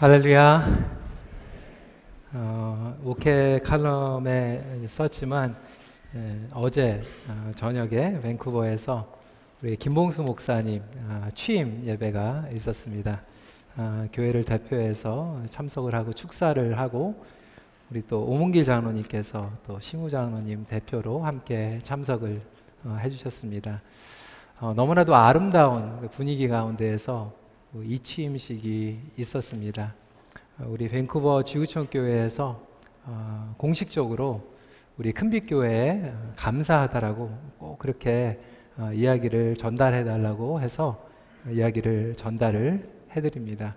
할렐루야. 오케 칼럼에 썼지만 어제 저녁에 밴쿠버에서 우리 김봉수 목사님 취임 예배가 있었습니다. 교회를 대표해서 참석을 하고 축사를 하고 우리 또 오문길 장로님께서 또 심우 장로님 대표로 함께 참석을 해주셨습니다. 너무나도 아름다운 분위기 가운데에서 이 취임식이 있었습니다. 우리 밴쿠버 지구촌 교회에서 공식적으로 우리 큰빛교회에 감사하다라고 꼭 그렇게 이야기를 전달해달라고 해서 이야기를 전달을 해드립니다.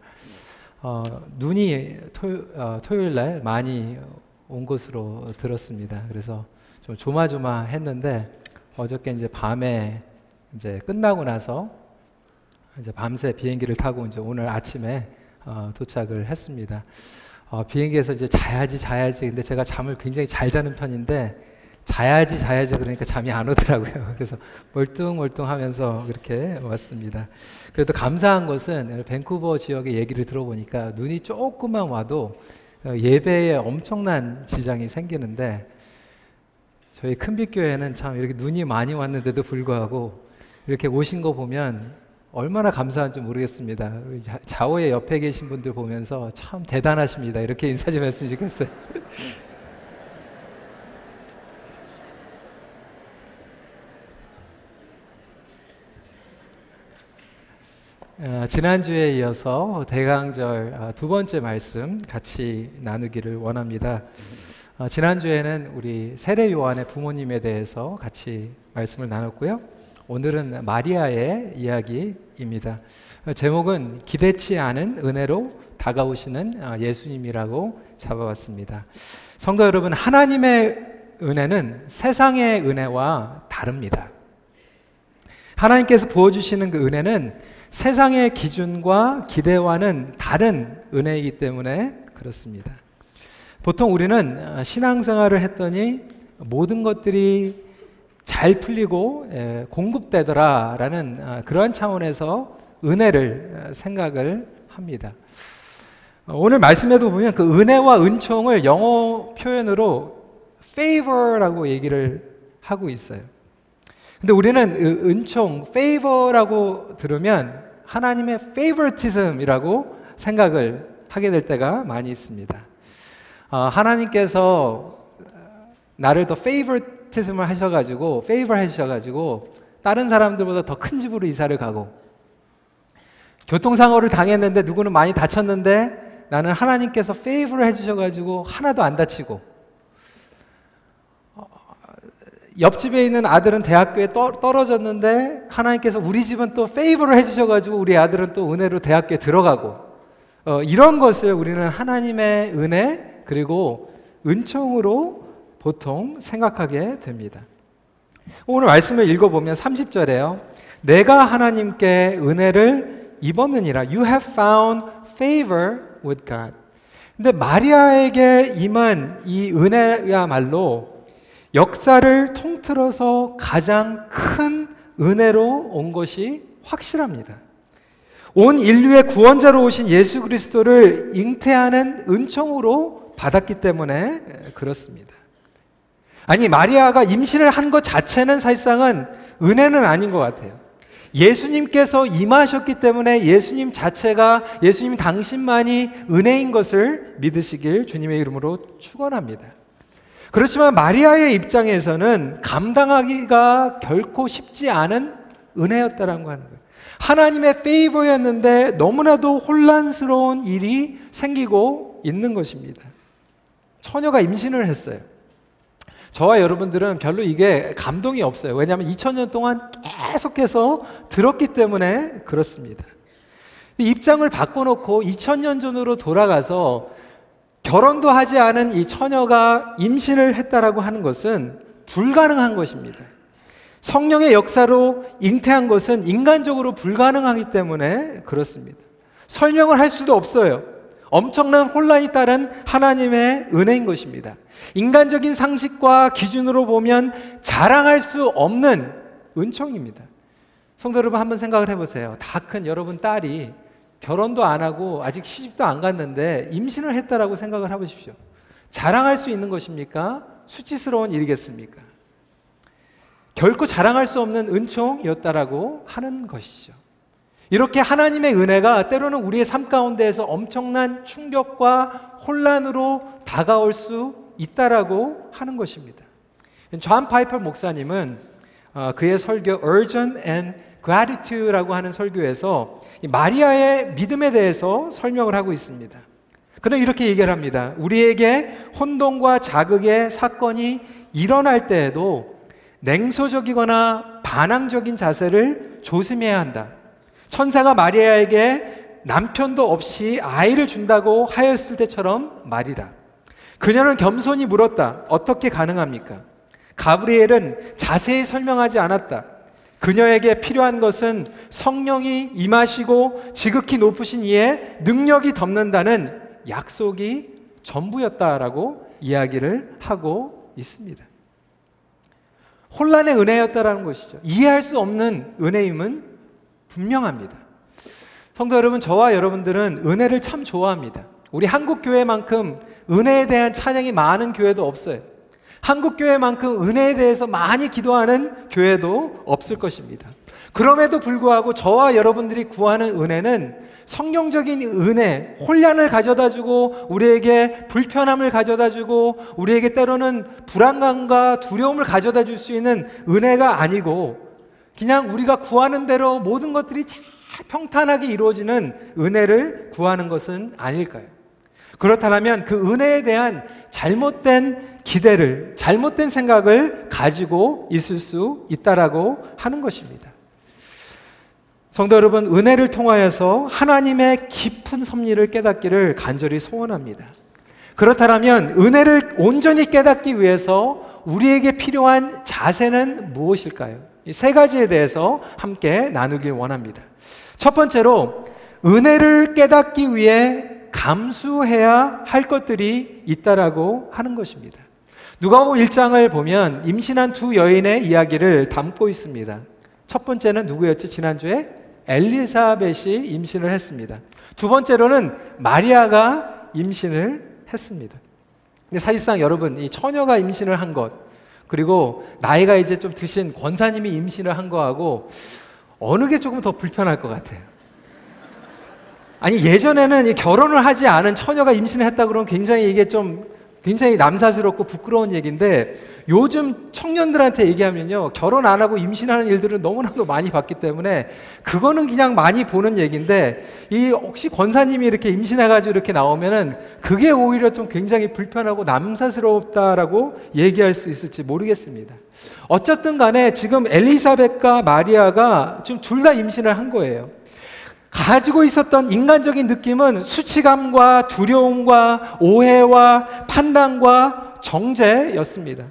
눈이 토요일날 많이 온 것으로 들었습니다. 그래서 좀 조마조마했는데 어저께 이제 밤에 이제 끝나고 나서 이제 밤새 비행기를 타고 이제 오늘 아침에 도착을 했습니다. 비행기에서 이제 자야지. 근데 제가 잠을 굉장히 잘 자는 편인데 자야지 그러니까 잠이 안 오더라고요. 그래서 멀뚱하면서 그렇게 왔습니다. 그래도 감사한 것은 밴쿠버 지역의 얘기를 들어보니까 눈이 조금만 와도 예배에 엄청난 지장이 생기는데 저희 큰빛교회는 참 이렇게 눈이 많이 왔는데도 불구하고 이렇게 오신 거 보면 얼마나 감사한지 모르겠습니다. 좌우에 옆에 계신 분들 보면서 참 대단하십니다. 이렇게 인사 좀 했으면 좋겠어요. 지난주에 이어서 대강절 두 번째 말씀 같이 나누기를 원합니다. 지난주에는 우리 세례 요한의 부모님에 대해서 같이 말씀을 나눴고요. 오늘은 마리아의 이야기입니다. 제목은 기대치 않은 은혜로 다가오시는 예수님이라고 잡아봤습니다. 성도 여러분, 하나님의 은혜는 세상의 은혜와 다릅니다. 하나님께서 부어주시는 그 은혜는 세상의 기준과 기대와는 다른 은혜이기 때문에 그렇습니다. 보통 우리는 신앙생활을 했더니 모든 것들이 잘 풀리고 공급되더라라는 그런 차원에서 은혜를 생각을 합니다. 오늘 말씀에도 보면 그 은혜와 은총을 영어 표현으로 favor라고 얘기를 하고 있어요. 근데 우리는 은총, favor라고 들으면 하나님의 favoritism이라고 생각을 하게 될 때가 많이 있습니다. 하나님께서 나를 더 favoritism을 하셔가지고 favor 해주셔가지고 다른 사람들보다 더 큰 집으로 이사를 가고 교통사고를 당했는데 누구는 많이 다쳤는데 나는 하나님께서 favor 해주셔가지고 하나도 안 다치고 옆집에 있는 아들은 대학교에 떨어졌는데 하나님께서 우리 집은 또 favor 해주셔가지고 우리 아들은 또 은혜로 대학교에 들어가고 이런 것을 우리는 하나님의 은혜 그리고 은총으로 보통 생각하게 됩니다. 오늘 말씀을 읽어보면 30절에요. 내가 하나님께 은혜를 입었느니라. You have found favor with God. 근데 마리아에게 임한 이 은혜야말로 역사를 통틀어서 가장 큰 은혜로 온 것이 확실합니다. 온 인류의 구원자로 오신 예수 그리스도를 잉태하는 은총으로 받았기 때문에 그렇습니다. 아니, 마리아가 임신을 한 것 자체는 사실상은 은혜는 아닌 것 같아요. 예수님께서 임하셨기 때문에 예수님 자체가 예수님 당신만이 은혜인 것을 믿으시길 주님의 이름으로 축원합니다. 그렇지만 마리아의 입장에서는 감당하기가 결코 쉽지 않은 은혜였다라고 하는 거예요. 하나님의 페이버였는데 너무나도 혼란스러운 일이 생기고 있는 것입니다. 처녀가 임신을 했어요. 저와 여러분들은 별로 이게 감동이 없어요. 왜냐하면 2000년 동안 계속해서 들었기 때문에 그렇습니다. 입장을 바꿔놓고 2000년 전으로 돌아가서 결혼도 하지 않은 이 처녀가 임신을 했다라고 하는 것은 불가능한 것입니다. 성령의 역사로 잉태한 것은 인간적으로 불가능하기 때문에 그렇습니다. 설명을 할 수도 없어요. 엄청난 혼란이 따른 하나님의 은혜인 것입니다. 인간적인 상식과 기준으로 보면 자랑할 수 없는 은총입니다. 성도 여러분, 한번 생각을 해보세요. 다 큰 여러분 딸이 결혼도 안 하고 아직 시집도 안 갔는데 임신을 했다라고 생각을 해보십시오. 자랑할 수 있는 것입니까? 수치스러운 일이겠습니까? 결코 자랑할 수 없는 은총이었다라고 하는 것이죠. 이렇게 하나님의 은혜가 때로는 우리의 삶 가운데에서 엄청난 충격과 혼란으로 다가올 수 있다라고 하는 것입니다. 존 파이퍼 목사님은 그의 설교 Urgent and Gratitude라고 하는 설교에서 마리아의 믿음에 대해서 설명을 하고 있습니다. 그는 이렇게 얘기를 합니다. 우리에게 혼돈과 자극의 사건이 일어날 때에도 냉소적이거나 반항적인 자세를 조심해야 한다. 천사가 마리아에게 남편도 없이 아이를 준다고 하였을 때처럼 말이다. 그녀는 겸손히 물었다. 어떻게 가능합니까? 가브리엘은 자세히 설명하지 않았다. 그녀에게 필요한 것은 성령이 임하시고 지극히 높으신 이의 능력이 덮는다는 약속이 전부였다라고 이야기를 하고 있습니다. 혼란의 은혜였다라는 것이죠. 이해할 수 없는 은혜임은 분명합니다. 성도 여러분, 저와 여러분들은 은혜를 참 좋아합니다. 우리 한국교회만큼 은혜에 대한 찬양이 많은 교회도 없어요. 한국교회만큼 은혜에 대해서 많이 기도하는 교회도 없을 것입니다. 그럼에도 불구하고 저와 여러분들이 구하는 은혜는 성경적인 은혜, 혼란을 가져다주고 우리에게 불편함을 가져다주고 우리에게 때로는 불안감과 두려움을 가져다줄 수 있는 은혜가 아니고 그냥 우리가 구하는 대로 모든 것들이 잘 평탄하게 이루어지는 은혜를 구하는 것은 아닐까요? 그렇다면 그 은혜에 대한 잘못된 기대를, 잘못된 생각을 가지고 있을 수 있다라고 하는 것입니다. 성도 여러분, 은혜를 통하여서 하나님의 깊은 섭리를 깨닫기를 간절히 소원합니다. 그렇다면 은혜를 온전히 깨닫기 위해서 우리에게 필요한 자세는 무엇일까요? 이 세 가지에 대해서 함께 나누길 원합니다. 첫 번째로 은혜를 깨닫기 위해 감수해야 할 것들이 있다라고 하는 것입니다. 누가복음 1장을 보면 임신한 두 여인의 이야기를 담고 있습니다. 첫 번째는 누구였죠? 지난주에 엘리사벳이 임신을 했습니다. 두 번째로는 마리아가 임신을 했습니다. 근데 사실상 여러분, 이 처녀가 임신을 한 것, 그리고 나이가 이제 좀 드신 권사님이 임신을 한 거하고 어느 게 조금 더 불편할 것 같아요. 아니, 예전에는 이 결혼을 하지 않은 처녀가 임신을 했다 그러면 굉장히 이게 좀 굉장히 남사스럽고 부끄러운 얘기인데, 요즘 청년들한테 얘기하면요, 결혼 안 하고 임신하는 일들은 너무나도 많이 봤기 때문에 그거는 그냥 많이 보는 얘기인데, 이 혹시 권사님이 이렇게 임신해가지고 이렇게 나오면은 그게 오히려 좀 굉장히 불편하고 남사스럽다라고 얘기할 수 있을지 모르겠습니다. 어쨌든 간에 지금 엘리사벳과 마리아가 지금 둘 다 임신을 한 거예요. 가지고 있었던 인간적인 느낌은 수치감과 두려움과 오해와 판단과 정죄였습니다.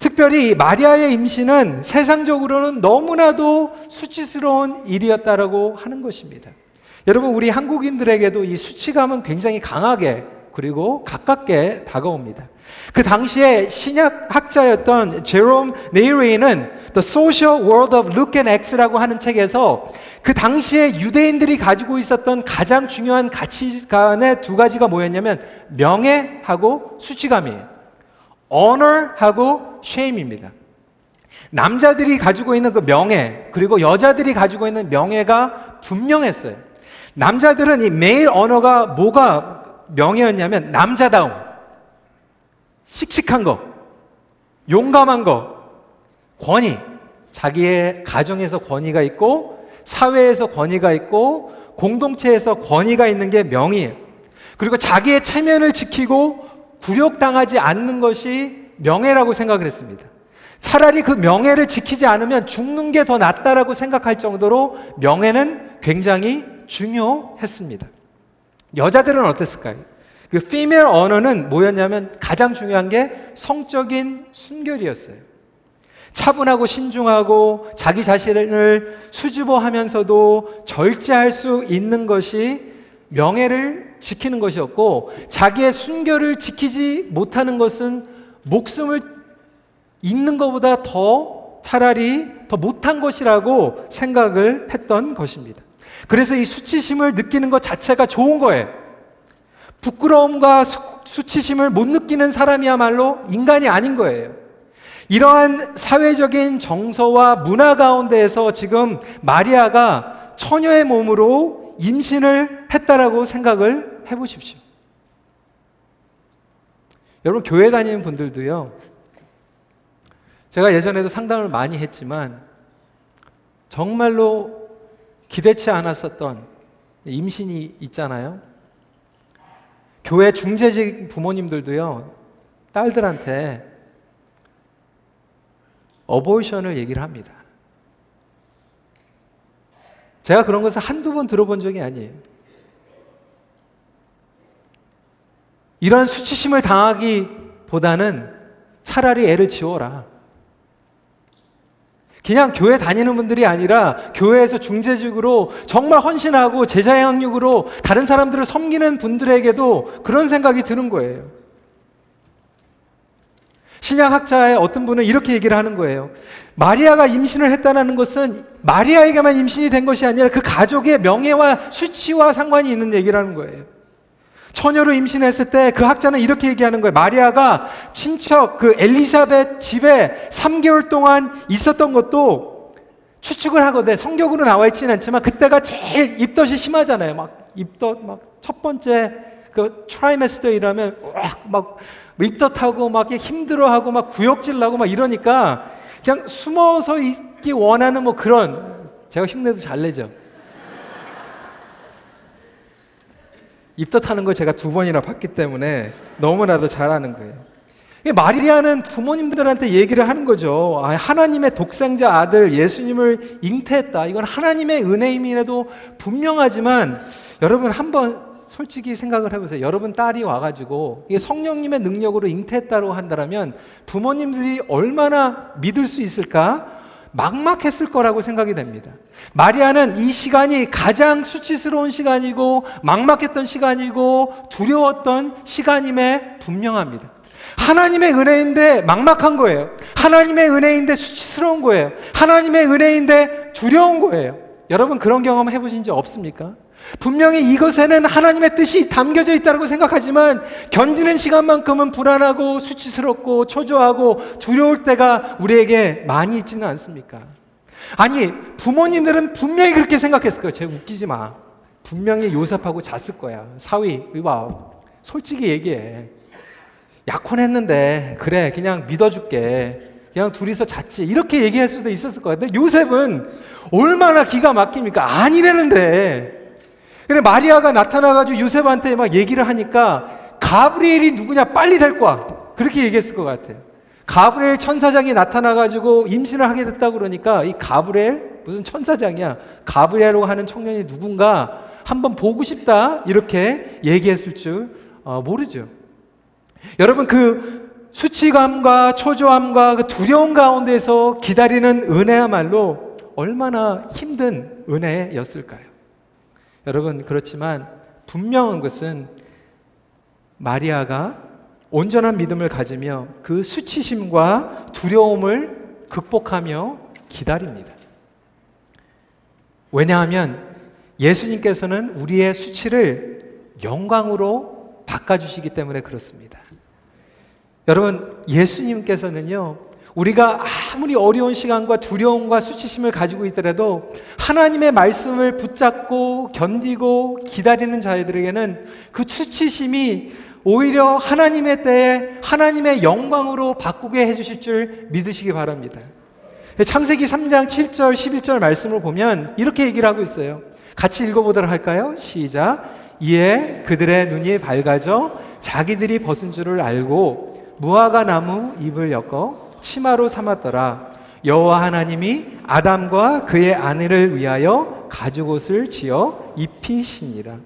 특별히 마리아의 임신은 세상적으로는 너무나도 수치스러운 일이었다라고 하는 것입니다. 여러분, 우리 한국인들에게도 이 수치감은 굉장히 강하게 그리고 가깝게 다가옵니다. 그 당시에 신약학자였던 제롬 네이레이는 The Social World of Luke and Acts라고 하는 책에서 그 당시에 유대인들이 가지고 있었던 가장 중요한 가치관의 두 가지가 뭐였냐면 명예하고 수치감이에요. Honor하고 shame입니다. 남자들이 가지고 있는 그 명예, 그리고 여자들이 가지고 있는 명예가 분명했어요. 남자들은 이 male honor가 뭐가 명예였냐면 남자다움, 씩씩한 거, 용감한 거, 권위, 자기의 가정에서 권위가 있고 사회에서 권위가 있고 공동체에서 권위가 있는 게 명예예요. 그리고 자기의 체면을 지키고 굴욕당하지 않는 것이 명예라고 생각을 했습니다. 차라리 그 명예를 지키지 않으면 죽는 게 더 낫다라고 생각할 정도로 명예는 굉장히 중요했습니다. 여자들은 어땠을까요? 그 female honor는 뭐였냐면 가장 중요한 게 성적인 순결이었어요. 차분하고 신중하고 자기 자신을 수줍어하면서도 절제할 수 있는 것이 명예를 지키는 것이었고, 자기의 순결을 지키지 못하는 것은 목숨을 잃는 것보다 더 차라리 더 못한 것이라고 생각을 했던 것입니다. 그래서 이 수치심을 느끼는 것 자체가 좋은 거예요. 부끄러움과 수치심을 못 느끼는 사람이야말로 인간이 아닌 거예요. 이러한 사회적인 정서와 문화 가운데에서 지금 마리아가 처녀의 몸으로 임신을 했다라고 생각을 해보십시오. 여러분, 교회 다니는 분들도요, 제가 예전에도 상담을 많이 했지만 정말로 기대치 않았었던 임신이 있잖아요. 교회 중재직 부모님들도요, 딸들한테 어보이션을 얘기를 합니다. 제가 그런 것을 한두 번 들어본 적이 아니에요. 이런 수치심을 당하기보다는 차라리 애를 지워라. 그냥 교회 다니는 분들이 아니라 교회에서 중재직으로 정말 헌신하고 제자의 양육으로 다른 사람들을 섬기는 분들에게도 그런 생각이 드는 거예요. 신약학자의 어떤 분은 이렇게 얘기를 하는 거예요. 마리아가 임신을 했다는 것은 마리아에게만 임신이 된 것이 아니라 그 가족의 명예와 수치와 상관이 있는 얘기라는 거예요. 처녀로 임신했을 때 그 학자는 이렇게 얘기하는 거예요. 마리아가 친척 그 엘리사벳 집에 3개월 동안 있었던 것도 추측을 하거든, 성경으로 나와 있지는 않지만 그때가 제일 입덧이 심하잖아요. 막 입덧 막 첫 번째 그 트라이메스터 이라면 막 입덧하고 막 힘들어하고 막 구역질 나고 막 이러니까 그냥 숨어서 있기 원하는 뭐 그런, 제가 흉내도 잘 내죠. 입덧하는 걸 제가 2번이나 봤기 때문에 너무나도 잘 아는 거예요. 마리아는 부모님들한테 얘기를 하는 거죠. 아, 하나님의 독생자 아들 예수님을 잉태했다. 이건 하나님의 은혜임에도 분명하지만 여러분 한번 솔직히 생각을 해보세요. 여러분 딸이 와가지고 성령님의 능력으로 잉태했다고 한다면 부모님들이 얼마나 믿을 수 있을까? 막막했을 거라고 생각이 됩니다. 마리아는 이 시간이 가장 수치스러운 시간이고 막막했던 시간이고 두려웠던 시간임에 분명합니다. 하나님의 은혜인데 막막한 거예요. 하나님의 은혜인데 수치스러운 거예요. 하나님의 은혜인데 두려운 거예요. 여러분 그런 경험 해보신 적 없습니까? 분명히 이것에는 하나님의 뜻이 담겨져 있다고 생각하지만 견디는 시간만큼은 불안하고 수치스럽고 초조하고 두려울 때가 우리에게 많이 있지는 않습니까? 아니 부모님들은 분명히 그렇게 생각했을 거예요. 제가 웃기지 마. 분명히 요셉하고 잤을 거야. 사위, 와우. 솔직히 얘기해. 약혼했는데 그래 그냥 믿어줄게. 그냥 둘이서 잤지. 이렇게 얘기할 수도 있었을 거야. 근데 요셉은 얼마나 기가 막힙니까? 아니라는데. 그래 마리아가 나타나가지고 요셉한테 막 얘기를 하니까 가브리엘이 누구냐 빨리 될 거야 그렇게 얘기했을 것 같아요. 가브리엘 천사장이 나타나가지고 임신을 하게 됐다 그러니까 이 가브리엘 무슨 천사장이야, 가브리엘로 하는 청년이 누군가 한번 보고 싶다 이렇게 얘기했을 줄 모르죠. 여러분 그 수치감과 초조함과 그 두려움 가운데서 기다리는 은혜야말로 얼마나 힘든 은혜였을까요? 여러분 그렇지만 분명한 것은 마리아가 온전한 믿음을 가지며 그 수치심과 두려움을 극복하며 기다립니다. 왜냐하면 예수님께서는 우리의 수치를 영광으로 바꿔주시기 때문에 그렇습니다. 여러분 예수님께서는요, 우리가 아무리 어려운 시간과 두려움과 수치심을 가지고 있더라도 하나님의 말씀을 붙잡고 견디고 기다리는 자들에게는 그 수치심이 오히려 하나님의 때에 하나님의 영광으로 바꾸게 해주실 줄 믿으시기 바랍니다. 창세기 3장 7절 11절 말씀을 보면 이렇게 얘기를 하고 있어요. 같이 읽어보도록 할까요? 시작. 이에 그들의 눈이 밝아져 자기들이 벗은 줄을 알고 무화과 나무 잎을 엮어 치마로 삼았더라. 여호와 하나님이 아담과 그의 아내를 위하여 가죽옷을 지어 입히시니라.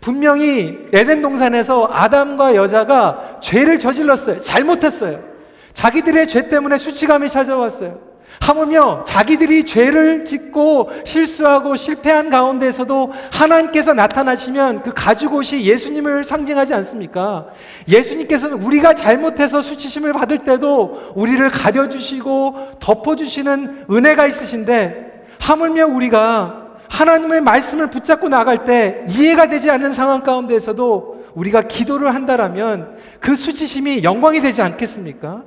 분명히 에덴 동산에서 아담과 여자가 죄를 저질렀어요. 잘못했어요. 자기들의 죄 때문에 수치감이 찾아왔어요. 하물며 자기들이 죄를 짓고 실수하고 실패한 가운데서도 하나님께서 나타나시면 그 가죽옷이 예수님을 상징하지 않습니까? 예수님께서는 우리가 잘못해서 수치심을 받을 때도 우리를 가려주시고 덮어주시는 은혜가 있으신데 하물며 우리가 하나님의 말씀을 붙잡고 나갈 때 이해가 되지 않는 상황 가운데에서도 우리가 기도를 한다라면 그 수치심이 영광이 되지 않겠습니까?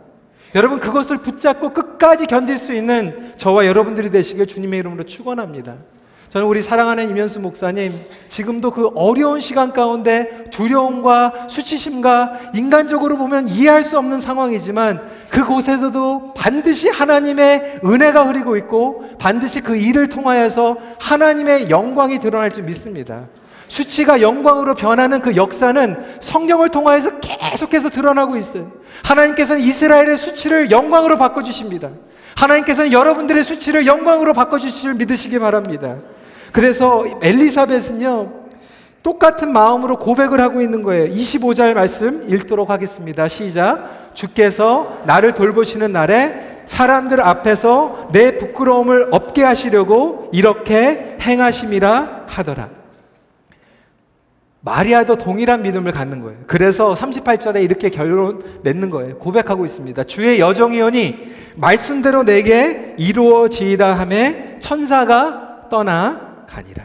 여러분, 그것을 붙잡고 끝까지 견딜 수 있는 저와 여러분들이 되시길 주님의 이름으로 축원합니다. 저는 우리 사랑하는 임현수 목사님, 지금도 그 어려운 시간 가운데 두려움과 수치심과 인간적으로 보면 이해할 수 없는 상황이지만 그곳에서도 반드시 하나님의 은혜가 흐르고 있고 반드시 그 일을 통하여서 하나님의 영광이 드러날 줄 믿습니다. 수치가 영광으로 변하는 그 역사는 성경을 통하여서 계속해서 드러나고 있어요. 하나님께서는 이스라엘의 수치를 영광으로 바꿔주십니다. 하나님께서는 여러분들의 수치를 영광으로 바꿔주실 줄 믿으시기 바랍니다. 그래서 엘리사벳은요, 똑같은 마음으로 고백을 하고 있는 거예요. 25절 말씀 읽도록 하겠습니다. 시작. 주께서 나를 돌보시는 날에 사람들 앞에서 내 부끄러움을 없게 하시려고 이렇게 행하심이라 하더라. 마리아도 동일한 믿음을 갖는 거예요. 그래서 38절에 이렇게 결론 맺는 거예요. 고백하고 있습니다. 주의 여정이오니 말씀대로 내게 이루어지이다 하며 천사가 떠나가니라.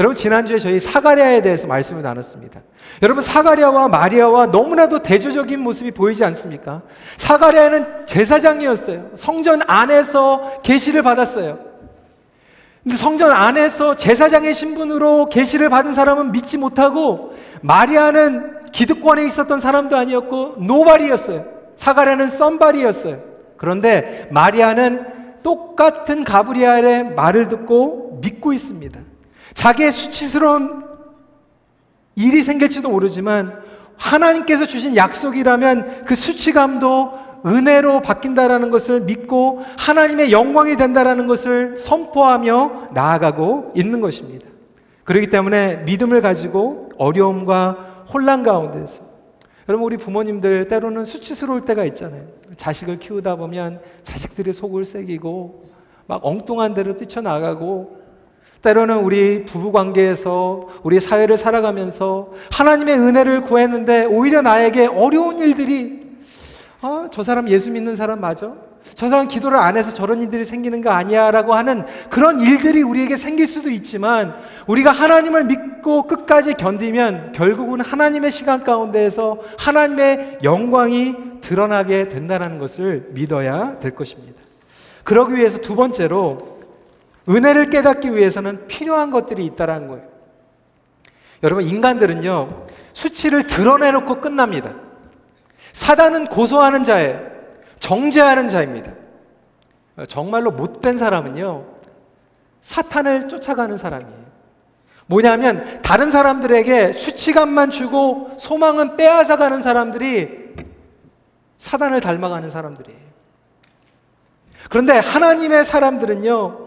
여러분, 지난주에 저희 사가랴에 대해서 말씀을 나눴습니다. 여러분, 사가랴와 마리아와 너무나도 대조적인 모습이 보이지 않습니까? 사가랴는 제사장이었어요. 성전 안에서 계시를 받았어요. 근데 성전 안에서 제사장의 신분으로 계시를 받은 사람은 믿지 못하고, 마리아는 기득권에 있었던 사람도 아니었고 노바리였어요. 사가랴는 썸바리였어요. 그런데 마리아는 똑같은 가브리엘의 말을 듣고 믿고 있습니다. 자기의 수치스러운 일이 생길지도 모르지만 하나님께서 주신 약속이라면 그 수치감도 은혜로 바뀐다라는 것을 믿고 하나님의 영광이 된다라는 것을 선포하며 나아가고 있는 것입니다. 그렇기 때문에 믿음을 가지고 어려움과 혼란 가운데서, 여러분, 우리 부모님들 때로는 수치스러울 때가 있잖아요. 자식을 키우다 보면 자식들이 속을 새기고 막 엉뚱한 데로 뛰쳐나가고, 때로는 우리 부부관계에서 우리 사회를 살아가면서 하나님의 은혜를 구했는데 오히려 나에게 어려운 일들이, 저 사람 예수 믿는 사람 맞아? 저 사람 기도를 안 해서 저런 일들이 생기는 거 아니야? 라고 하는 그런 일들이 우리에게 생길 수도 있지만, 우리가 하나님을 믿고 끝까지 견디면 결국은 하나님의 시간 가운데에서 하나님의 영광이 드러나게 된다는 것을 믿어야 될 것입니다. 그러기 위해서 두 번째로, 은혜를 깨닫기 위해서는 필요한 것들이 있다는 거예요. 여러분, 인간들은요, 수치를 드러내놓고 끝납니다. 사단은 고소하는 자예요. 정죄하는 자입니다. 정말로 못된 사람은요, 사탄을 쫓아가는 사람이에요. 뭐냐면 다른 사람들에게 수치감만 주고 소망은 빼앗아가는 사람들이 사단을 닮아가는 사람들이에요. 그런데 하나님의 사람들은요,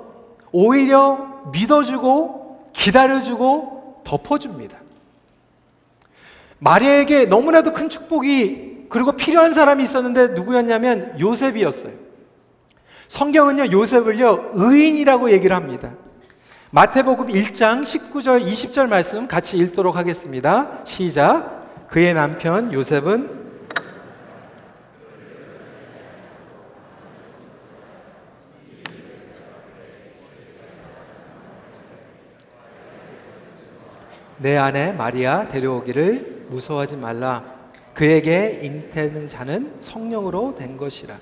오히려 믿어주고 기다려주고 덮어줍니다. 마리아에게 너무나도 큰 축복이, 그리고 필요한 사람이 있었는데 누구였냐면 요셉이었어요. 성경은요, 요셉을요, 의인이라고 얘기를 합니다. 마태복음 1장 19절 20절 말씀 같이 읽도록 하겠습니다. 시작. 그의 남편 요셉은 내 아내 마리아 데려오기를 무서워하지 말라. 그에게 잉태는 자는 성령으로 된 것이라.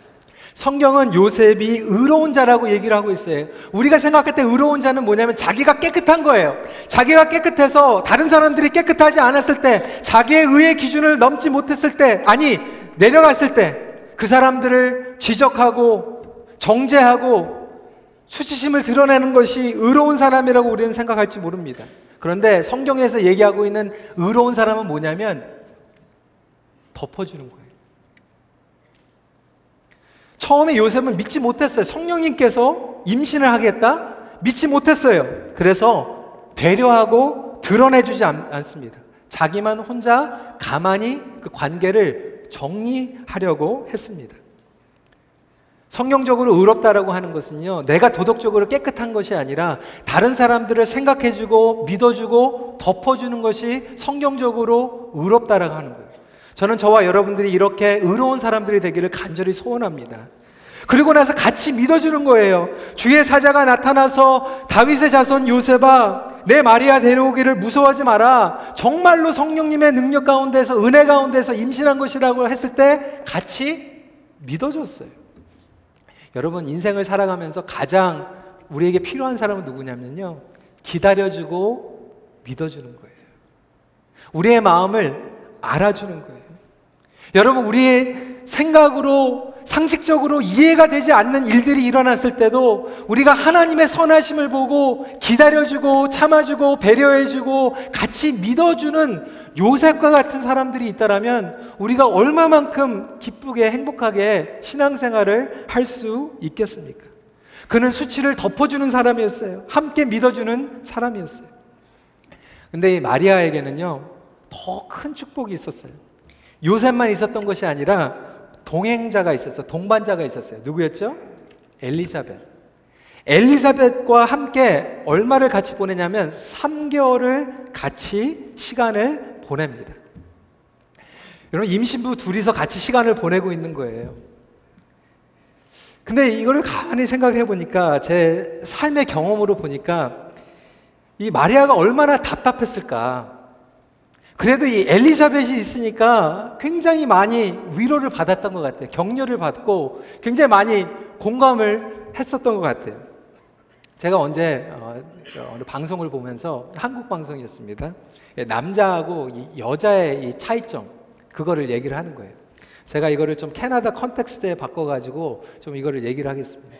성경은 요셉이 의로운 자라고 얘기를 하고 있어요. 우리가 생각할 때 의로운 자는 뭐냐면 자기가 깨끗한 거예요. 자기가 깨끗해서 다른 사람들이 깨끗하지 않았을 때, 자기의 의의 기준을 넘지 못했을 때, 아니 내려갔을 때 그 사람들을 지적하고 정죄하고 수치심을 드러내는 것이 의로운 사람이라고 우리는 생각할지 모릅니다. 그런데 성경에서 얘기하고 있는 의로운 사람은 뭐냐면 덮어주는 거예요. 처음에 요셉은 믿지 못했어요. 성령님께서 임신을 하겠다? 믿지 못했어요. 그래서 배려하고 드러내주지 않습니다. 자기만 혼자 가만히 그 관계를 정리하려고 했습니다. 성경적으로 의롭다라고 하는 것은요, 내가 도덕적으로 깨끗한 것이 아니라 다른 사람들을 생각해주고 믿어주고 덮어주는 것이 성경적으로 의롭다라고 하는 거예요. 저는 저와 여러분들이 이렇게 의로운 사람들이 되기를 간절히 소원합니다. 그러고 나서 같이 믿어주는 거예요. 주의 사자가 나타나서 다윗의 자손 요셉아 내 마리아 데려오기를 무서워하지 마라. 정말로 성령님의 능력 가운데서 은혜 가운데서 임신한 것이라고 했을 때 같이 믿어줬어요. 여러분 인생을 살아가면서 가장 우리에게 필요한 사람은 누구냐면요. 기다려주고 믿어주는 거예요. 우리의 마음을 알아주는 거예요. 여러분 우리의 생각으로 상식적으로 이해가 되지 않는 일들이 일어났을 때도 우리가 하나님의 선하심을 보고 기다려주고 참아주고 배려해주고 같이 믿어주는 요셉과 같은 사람들이 있다면 우리가 얼마만큼 기쁘게 행복하게 신앙생활을 할 수 있겠습니까? 그는 수치를 덮어주는 사람이었어요. 함께 믿어주는 사람이었어요. 근데 이 마리아에게는요 더 큰 축복이 있었어요. 요셉만 있었던 것이 아니라 동행자가 있었어요. 동반자가 있었어요. 누구였죠? 엘리사벳. 엘리사벳과 함께 얼마를 같이 보내냐면 3개월을 같이 시간을 보냅니다. 여러분 임신부 둘이서 같이 시간을 보내고 있는 거예요. 근데 이걸 가만히 생각을 해보니까 제 삶의 경험으로 보니까 이 마리아가 얼마나 답답했을까. 그래도 이 엘리사벳이 있으니까 굉장히 많이 위로를 받았던 것 같아요. 격려를 받고 굉장히 많이 공감을 했었던 것 같아요. 제가 언제 어느 방송을 보면서 한국 방송이었습니다. 남자하고 여자의 이 차이점 그거를 얘기를 하는 거예요. 제가 이거를 좀 캐나다 컨텍스트에 바꿔가지고 좀 이거를 얘기를 하겠습니다.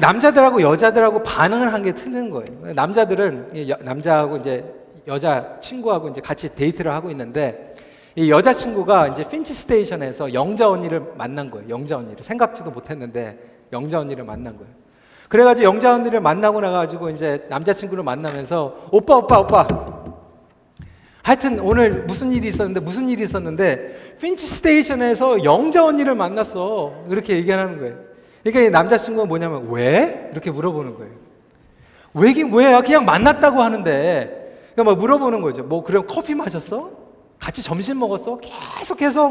남자들하고 여자들하고 반응을 한 게 틀린 거예요. 남자들은 남자하고 이제 여자 친구하고 이제 같이 데이트를 하고 있는데 이 여자 친구가 이제 핀치 스테이션에서 영자 언니를 만난 거예요. 영자 언니를 생각지도 못했는데 영자 언니를 만난 거예요. 그래가지고 영자 언니를 만나고 나가지고 이제 남자 친구를 만나면서 오빠. 하여튼 오늘 무슨 일이 있었는데 핀치 스테이션에서 영자 언니를 만났어. 이렇게 얘기하는 거예요. 그러니까 이 남자 친구가 뭐냐면 왜? 이렇게 물어보는 거예요. 왜긴 왜야? 그냥 만났다고 하는데. 그러니까 막 물어보는 거죠. 뭐 그럼 커피 마셨어? 같이 점심 먹었어? 계속해서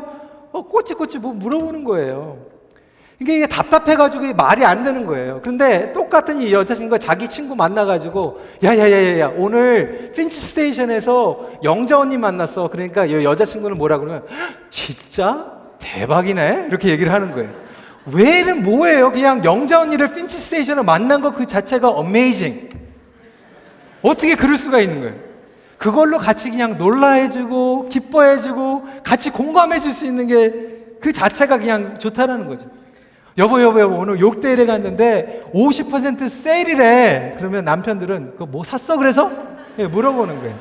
꼬치꼬치 뭐 물어보는 거예요. 이게 답답해가지고 말이 안 되는 거예요. 그런데 똑같은 이 여자친구가 자기 친구 만나가지고 야야야야야 오늘 핀치 스테이션에서 영자 언니 만났어. 그러니까 이 여자친구는 뭐라 그러면 진짜 대박이네 이렇게 얘기를 하는 거예요. 왜는 뭐예요? 그냥 영자 언니를 핀치 스테이션에 만난 거 그 자체가 어메이징. 어떻게 그럴 수가 있는 거예요? 그걸로 같이 그냥 놀라해주고 기뻐해주고 같이 공감해줄 수 있는 게 그 자체가 그냥 좋다라는 거죠. 여보 오늘 욕대일에 갔는데 50% 세일이래. 그러면 남편들은 그거 뭐 샀어 그래서? 물어보는 거예요.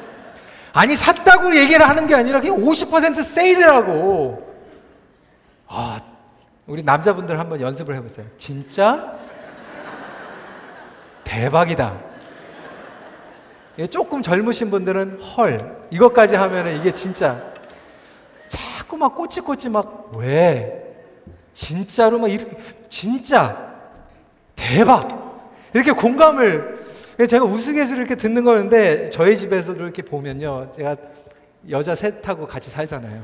아니 샀다고 얘기를 하는 게 아니라 그냥 50% 세일이라고. 아, 우리 남자분들 한번 연습을 해보세요. 진짜 대박이다. 조금 젊으신 분들은 헐 이것까지 하면은 이게 진짜 자꾸 막 꼬치꼬치 막 왜 진짜로 막 이렇게 진짜 대박 이렇게 공감을 제가 우스갯소리 이렇게 듣는 거였는데 저희 집에서도 이렇게 보면요 제가 여자 셋하고 같이 살잖아요.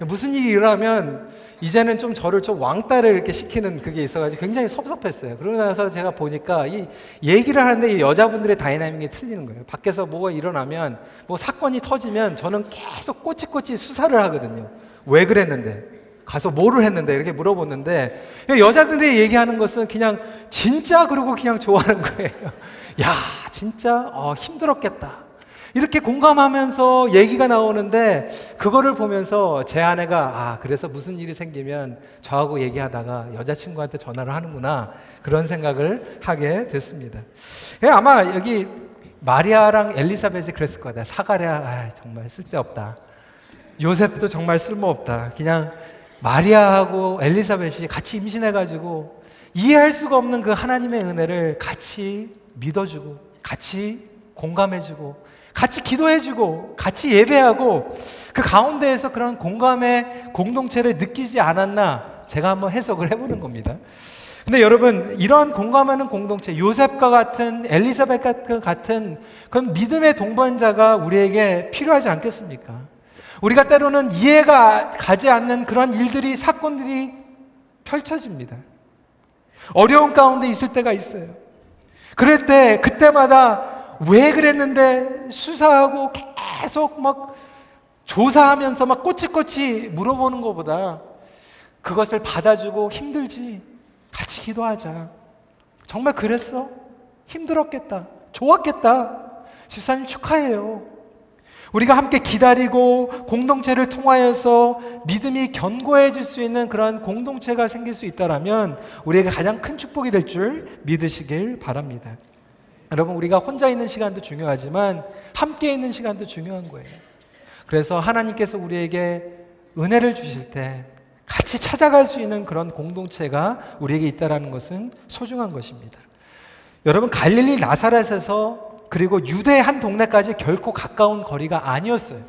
무슨 일이 일어나면 이제는 좀 저를 좀 왕따를 이렇게 시키는 그게 있어가지고 굉장히 섭섭했어요. 그러고 나서 제가 보니까 이 얘기를 하는데 이 여자분들의 다이나믹이 틀리는 거예요. 밖에서 뭐가 일어나면 뭐 사건이 터지면 저는 계속 꼬치꼬치 수사를 하거든요. 왜 그랬는데? 가서 뭐를 했는데? 이렇게 물어보는데 여자들이 얘기하는 것은 그냥 진짜 그러고 그냥 좋아하는 거예요. 야 진짜 힘들었겠다. 이렇게 공감하면서 얘기가 나오는데 그거를 보면서 제 아내가 그래서 무슨 일이 생기면 저하고 얘기하다가 여자친구한테 전화를 하는구나 그런 생각을 하게 됐습니다. 아마 여기 마리아랑 엘리사벳이 그랬을 거다. 사가랴 정말 쓸데없다. 요셉도 정말 쓸모없다. 그냥 마리아하고 엘리사벳이 같이 임신해가지고 이해할 수가 없는 그 하나님의 은혜를 같이 믿어주고 같이 공감해주고 같이 기도해주고 같이 예배하고 그 가운데에서 그런 공감의 공동체를 느끼지 않았나 제가 한번 해석을 해보는 겁니다. 근데 여러분 이러한 공감하는 공동체 요셉과 같은 엘리사벳과 같은 그런 믿음의 동반자가 우리에게 필요하지 않겠습니까? 우리가 때로는 이해가 가지 않는 그런 일들이 사건들이 펼쳐집니다. 어려운 가운데 있을 때가 있어요. 그럴 때 그때마다 왜 그랬는데 수사하고 계속 막 조사하면서 막 꼬치꼬치 물어보는 것보다 그것을 받아주고 힘들지 같이 기도하자. 정말 그랬어? 힘들었겠다. 좋았겠다. 집사님 축하해요. 우리가 함께 기다리고 공동체를 통하여서 믿음이 견고해질 수 있는 그런 공동체가 생길 수 있다라면 우리에게 가장 큰 축복이 될 줄 믿으시길 바랍니다. 여러분, 우리가 혼자 있는 시간도 중요하지만 함께 있는 시간도 중요한 거예요. 그래서 하나님께서 우리에게 은혜를 주실 때 같이 찾아갈 수 있는 그런 공동체가 우리에게 있다라는 것은 소중한 것입니다. 여러분, 갈릴리 나사렛에서 그리고 유대 한 동네까지 결코 가까운 거리가 아니었어요.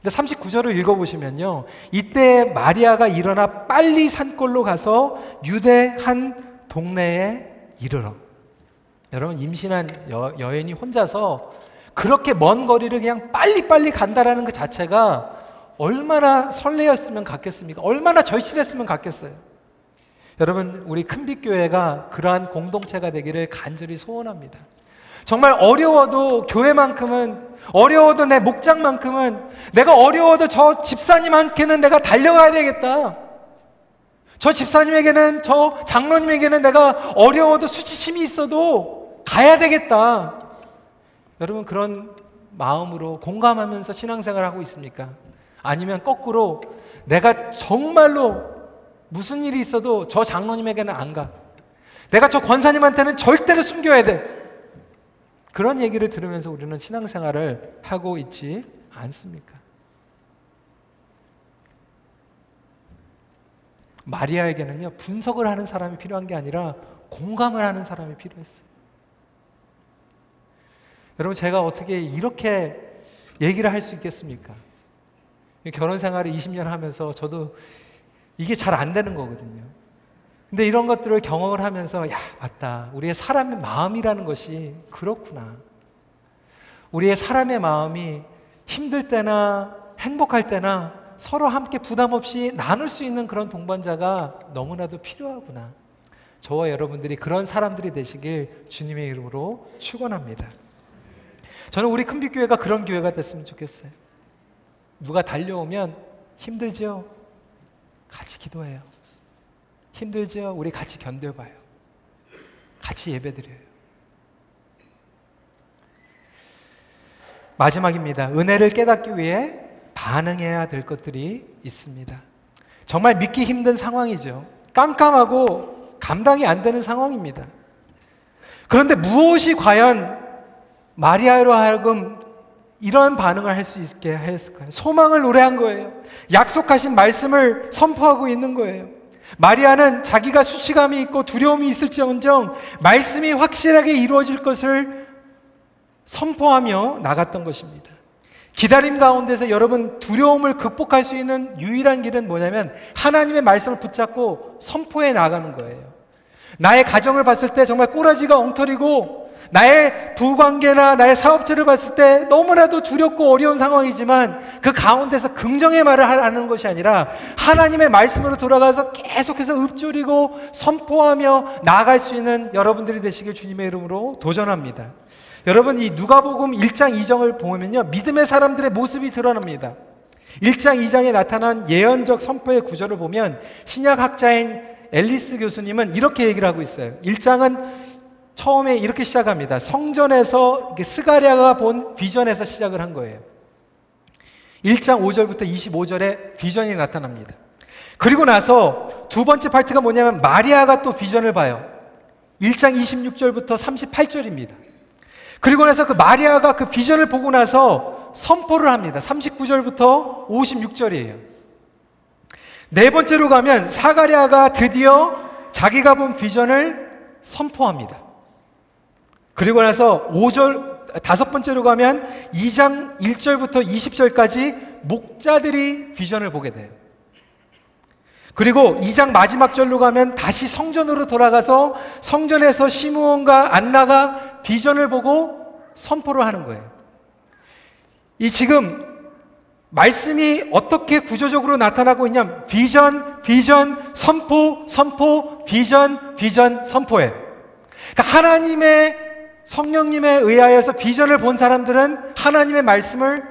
근데 39절을 읽어보시면요, 이때 마리아가 일어나 빨리 산골로 가서 유대 한 동네에 이르러. 여러분, 임신한 여인이 혼자서 그렇게 먼 거리를 그냥 빨리빨리 간다라는 그 자체가 얼마나 설레였으면 갔겠습니까? 얼마나 절실했으면 갔겠어요. 여러분, 우리 큰빛교회가 그러한 공동체가 되기를 간절히 소원합니다. 정말 어려워도 교회만큼은, 어려워도 내 목장만큼은, 내가 어려워도 저 집사님한테는 내가 달려가야 되겠다, 저 집사님에게는, 저 장로님에게는 내가 어려워도 수치심이 있어도 가야 되겠다. 여러분, 그런 마음으로 공감하면서 신앙생활을 하고 있습니까? 아니면 거꾸로 내가 정말로 무슨 일이 있어도 저 장로님에게는 안 가, 내가 저 권사님한테는 절대로 숨겨야 돼, 그런 얘기를 들으면서 우리는 신앙생활을 하고 있지 않습니까? 마리아에게는요, 분석을 하는 사람이 필요한 게 아니라 공감을 하는 사람이 필요했어요. 여러분, 제가 어떻게 이렇게 얘기를 할 수 있겠습니까? 결혼 생활을 20년 하면서 저도 이게 잘 안 되는 거거든요. 근데 이런 것들을 경험을 하면서, 야, 맞다, 우리의 사람의 마음이라는 것이 그렇구나, 우리의 사람의 마음이 힘들 때나 행복할 때나 서로 함께 부담 없이 나눌 수 있는 그런 동반자가 너무나도 필요하구나. 저와 여러분들이 그런 사람들이 되시길 주님의 이름으로 축원합니다. 저는 우리 큰빛교회가 그런 교회가 됐으면 좋겠어요. 누가 달려오면 힘들지요? 같이 기도해요. 힘들죠? 우리 같이 견뎌봐요. 같이 예배드려요. 마지막입니다. 은혜를 깨닫기 위해 반응해야 될 것들이 있습니다. 정말 믿기 힘든 상황이죠. 깜깜하고 감당이 안 되는 상황입니다. 그런데 무엇이 과연 마리아로 하여금 이런 반응을 할 수 있게 하였을까요? 소망을 노래한 거예요. 약속하신 말씀을 선포하고 있는 거예요. 마리아는 자기가 수치감이 있고 두려움이 있을지언정 말씀이 확실하게 이루어질 것을 선포하며 나갔던 것입니다. 기다림 가운데서 여러분, 두려움을 극복할 수 있는 유일한 길은 뭐냐면 하나님의 말씀을 붙잡고 선포해 나가는 거예요. 나의 가정을 봤을 때 정말 꼬라지가 엉터리고, 나의 부관계나 나의 사업체를 봤을 때 너무나도 두렵고 어려운 상황이지만 그 가운데서 긍정의 말을 하는 것이 아니라 하나님의 말씀으로 돌아가서 계속해서 읊조리고 선포하며 나아갈 수 있는 여러분들이 되시길 주님의 이름으로 도전합니다. 여러분, 이 누가복음 1장 2장을 보면요, 믿음의 사람들의 모습이 드러납니다. 1장 2장에 나타난 예언적 선포의 구절을 보면 신약학자인 앨리스 교수님은 이렇게 얘기를 하고 있어요. 1장은 처음에 이렇게 시작합니다. 성전에서 스가랴가 본 비전에서 시작을 한 거예요. 1장 5절부터 25절에 비전이 나타납니다. 그리고 나서 두 번째 파트가 뭐냐면 마리아가 또 비전을 봐요. 1장 26절부터 38절입니다. 그리고 나서 그 마리아가 그 비전을 보고 나서 선포를 합니다. 39절부터 56절이에요. 네 번째로 가면 사가랴가 드디어 자기가 본 비전을 선포합니다. 그리고 나서 5절, 다섯 번째로 가면 2장 1절부터 20절까지 목자들이 비전을 보게 돼요. 그리고 2장 마지막 절로 가면 다시 성전으로 돌아가서 성전에서 시므온과 안나가 비전을 보고 선포를 하는 거예요. 이 지금 말씀이 어떻게 구조적으로 나타나고 있냐? 비전, 비전, 선포, 선포, 비전, 비전, 선포해. 그러니까 하나님의 성령님에 의하여서 비전을 본 사람들은 하나님의 말씀을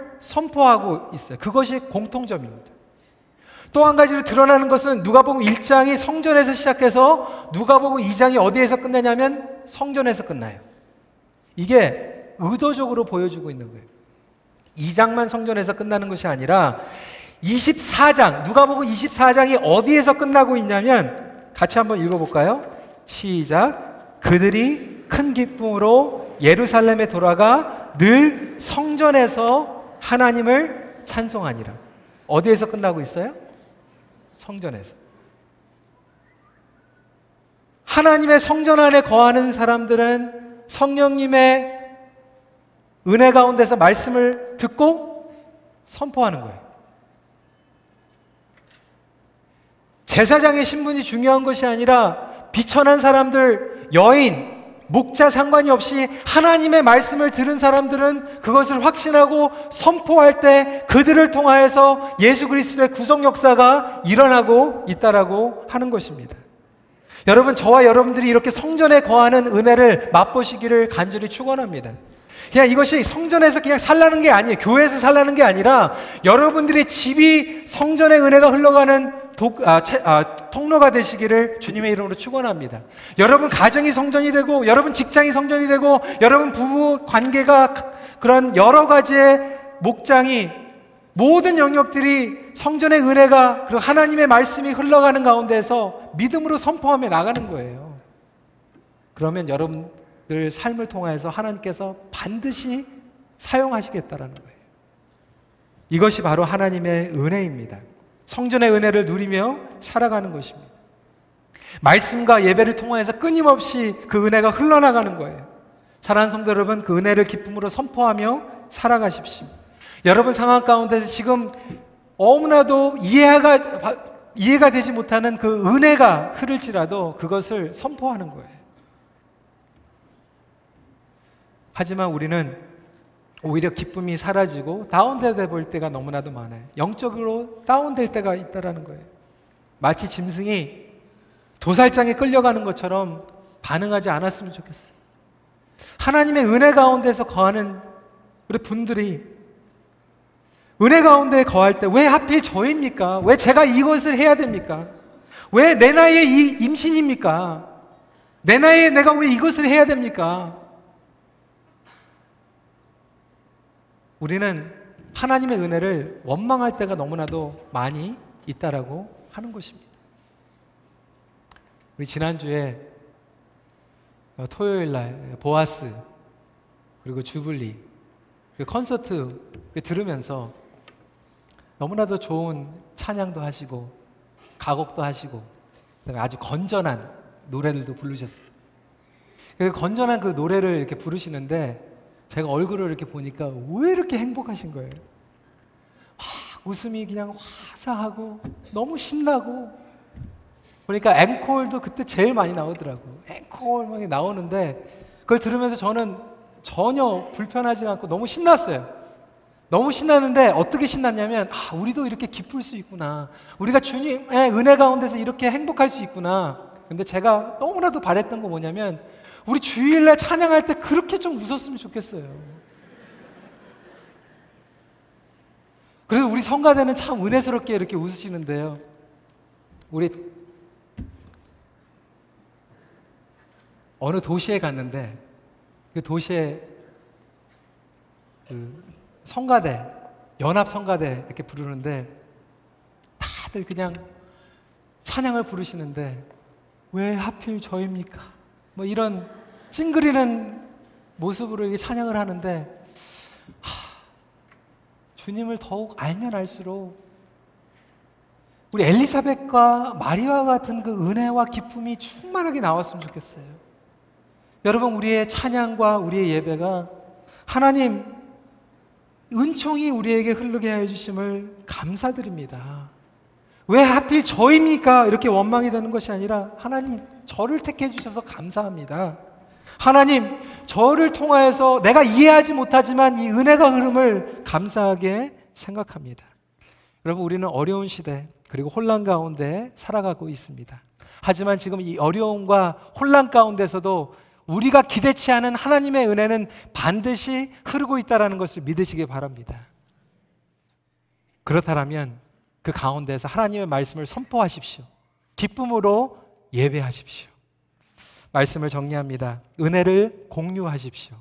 선포하고 있어요. 그것이 공통점입니다. 또 한 가지로 드러나는 것은 누가복음 1장이 성전에서 시작해서 누가복음 2장이 어디에서 끝나냐면 성전에서 끝나요. 이게 의도적으로 보여주고 있는 거예요. 2장만 성전에서 끝나는 것이 아니라 24장, 누가복음 24장이 어디에서 끝나고 있냐면 같이 한번 읽어볼까요? 시작. 그들이 큰 기쁨으로 예루살렘에 돌아가 늘 성전에서 하나님을 찬송하니라. 어디에서 끝나고 있어요? 성전에서. 하나님의 성전 안에 거하는 사람들은 성령님의 은혜 가운데서 말씀을 듣고 선포하는 거예요. 제사장의 신분이 중요한 것이 아니라 비천한 사람들, 여인, 목자 상관이 없이 하나님의 말씀을 들은 사람들은 그것을 확신하고 선포할 때 그들을 통하여서 예수 그리스도의 구속 역사가 일어나고 있다라고 하는 것입니다. 여러분, 저와 여러분들이 이렇게 성전에 거하는 은혜를 맛보시기를 간절히 축원합니다. 그냥 이것이 성전에서 그냥 살라는 게 아니에요. 교회에서 살라는 게 아니라 여러분들의 집이 성전의 은혜가 흘러가는 통로가 되시기를 주님의 이름으로 축원합니다. 여러분 가정이 성전이 되고, 여러분 직장이 성전이 되고, 여러분 부부 관계가, 그런 여러 가지의 목장이, 모든 영역들이 성전의 은혜가, 그리고 하나님의 말씀이 흘러가는 가운데서 믿음으로 선포하며 나가는 거예요. 그러면 여러분 늘 삶을 통하여서 하나님께서 반드시 사용하시겠다라는 거예요. 이것이 바로 하나님의 은혜입니다. 성전의 은혜를 누리며 살아가는 것입니다. 말씀과 예배를 통하여서 끊임없이 그 은혜가 흘러나가는 거예요. 사랑하는 성도 여러분, 그 은혜를 기쁨으로 선포하며 살아가십시오. 여러분 상황 가운데서 지금 너무나도 이해가 되지 못하는 그 은혜가 흐를지라도 그것을 선포하는 거예요. 하지만 우리는 오히려 기쁨이 사라지고 다운되어 볼 때가 너무나도 많아요. 영적으로 다운될 때가 있다라는 거예요. 마치 짐승이 도살장에 끌려가는 것처럼 반응하지 않았으면 좋겠어요. 하나님의 은혜 가운데서 거하는 우리 분들이 은혜 가운데 거할 때 왜 하필 저입니까? 왜 제가 이것을 해야 됩니까? 왜 내 나이에 이 임신입니까? 내 나이에 내가 왜 이것을 해야 됩니까? 우리는 하나님의 은혜를 원망할 때가 너무나도 많이 있다라고 하는 것입니다. 우리 지난주에 토요일날 보아스 그리고 주블리 그 콘서트 들으면서 너무나도 좋은 찬양도 하시고 가곡도 하시고 아주 건전한 노래들도 부르셨어요. 그 건전한 그 노래를 이렇게 부르시는데 제가 얼굴을 이렇게 보니까 왜 이렇게 행복하신 거예요? 막 웃음이 그냥 화사하고 너무 신나고, 그러니까 앵콜도 그때 제일 많이 나오더라고. 앵콜 많이 나오는데 그걸 들으면서 저는 전혀 불편하지 않고 너무 신났어요. 너무 신났는데 어떻게 신났냐면, 아, 우리도 이렇게 기쁠 수 있구나. 우리가 주님의 은혜 가운데서 이렇게 행복할 수 있구나. 근데 제가 너무나도 바랬던 거 뭐냐면 우리 주일날 찬양할 때 그렇게 좀 웃었으면 좋겠어요. 그래서 우리 성가대는 참 은혜스럽게 이렇게 웃으시는데요. 우리 어느 도시에 갔는데 그 도시에 그 성가대, 연합 성가대 이렇게 부르는데 다들 그냥 찬양을 부르시는데 왜 하필 저입니까? 뭐 이런 찡그리는 모습으로 찬양을 하는데, 주님을 더욱 알면 알수록 우리 엘리사벳과 마리아 같은 그 은혜와 기쁨이 충만하게 나왔으면 좋겠어요. 여러분, 우리의 찬양과 우리의 예배가 하나님 은총이 우리에게 흐르게 해주심을 감사드립니다. 왜 하필 저입니까? 이렇게 원망이 되는 것이 아니라, 하나님 저를 택해 주셔서 감사합니다. 하나님 저를 통하여서 내가 이해하지 못하지만 이 은혜가 흐름을 감사하게 생각합니다. 여러분, 우리는 어려운 시대 그리고 혼란 가운데 살아가고 있습니다. 하지만 지금 이 어려움과 혼란 가운데서도 우리가 기대치 않은 하나님의 은혜는 반드시 흐르고 있다는 것을 믿으시기 바랍니다. 그렇다면 그 가운데서 하나님의 말씀을 선포하십시오. 기쁨으로 예배하십시오. 말씀을 정리합니다. 은혜를 공유하십시오.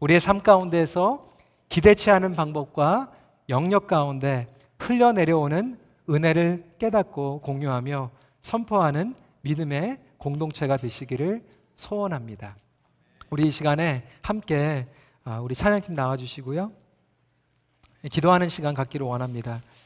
우리의 삶 가운데서 기대치 않은 방법과 영역 가운데 흘러내려오는 은혜를 깨닫고 공유하며 선포하는 믿음의 공동체가 되시기를 소원합니다. 우리 이 시간에 함께 우리 찬양팀 나와주시고요, 기도하는 시간 갖기를 원합니다.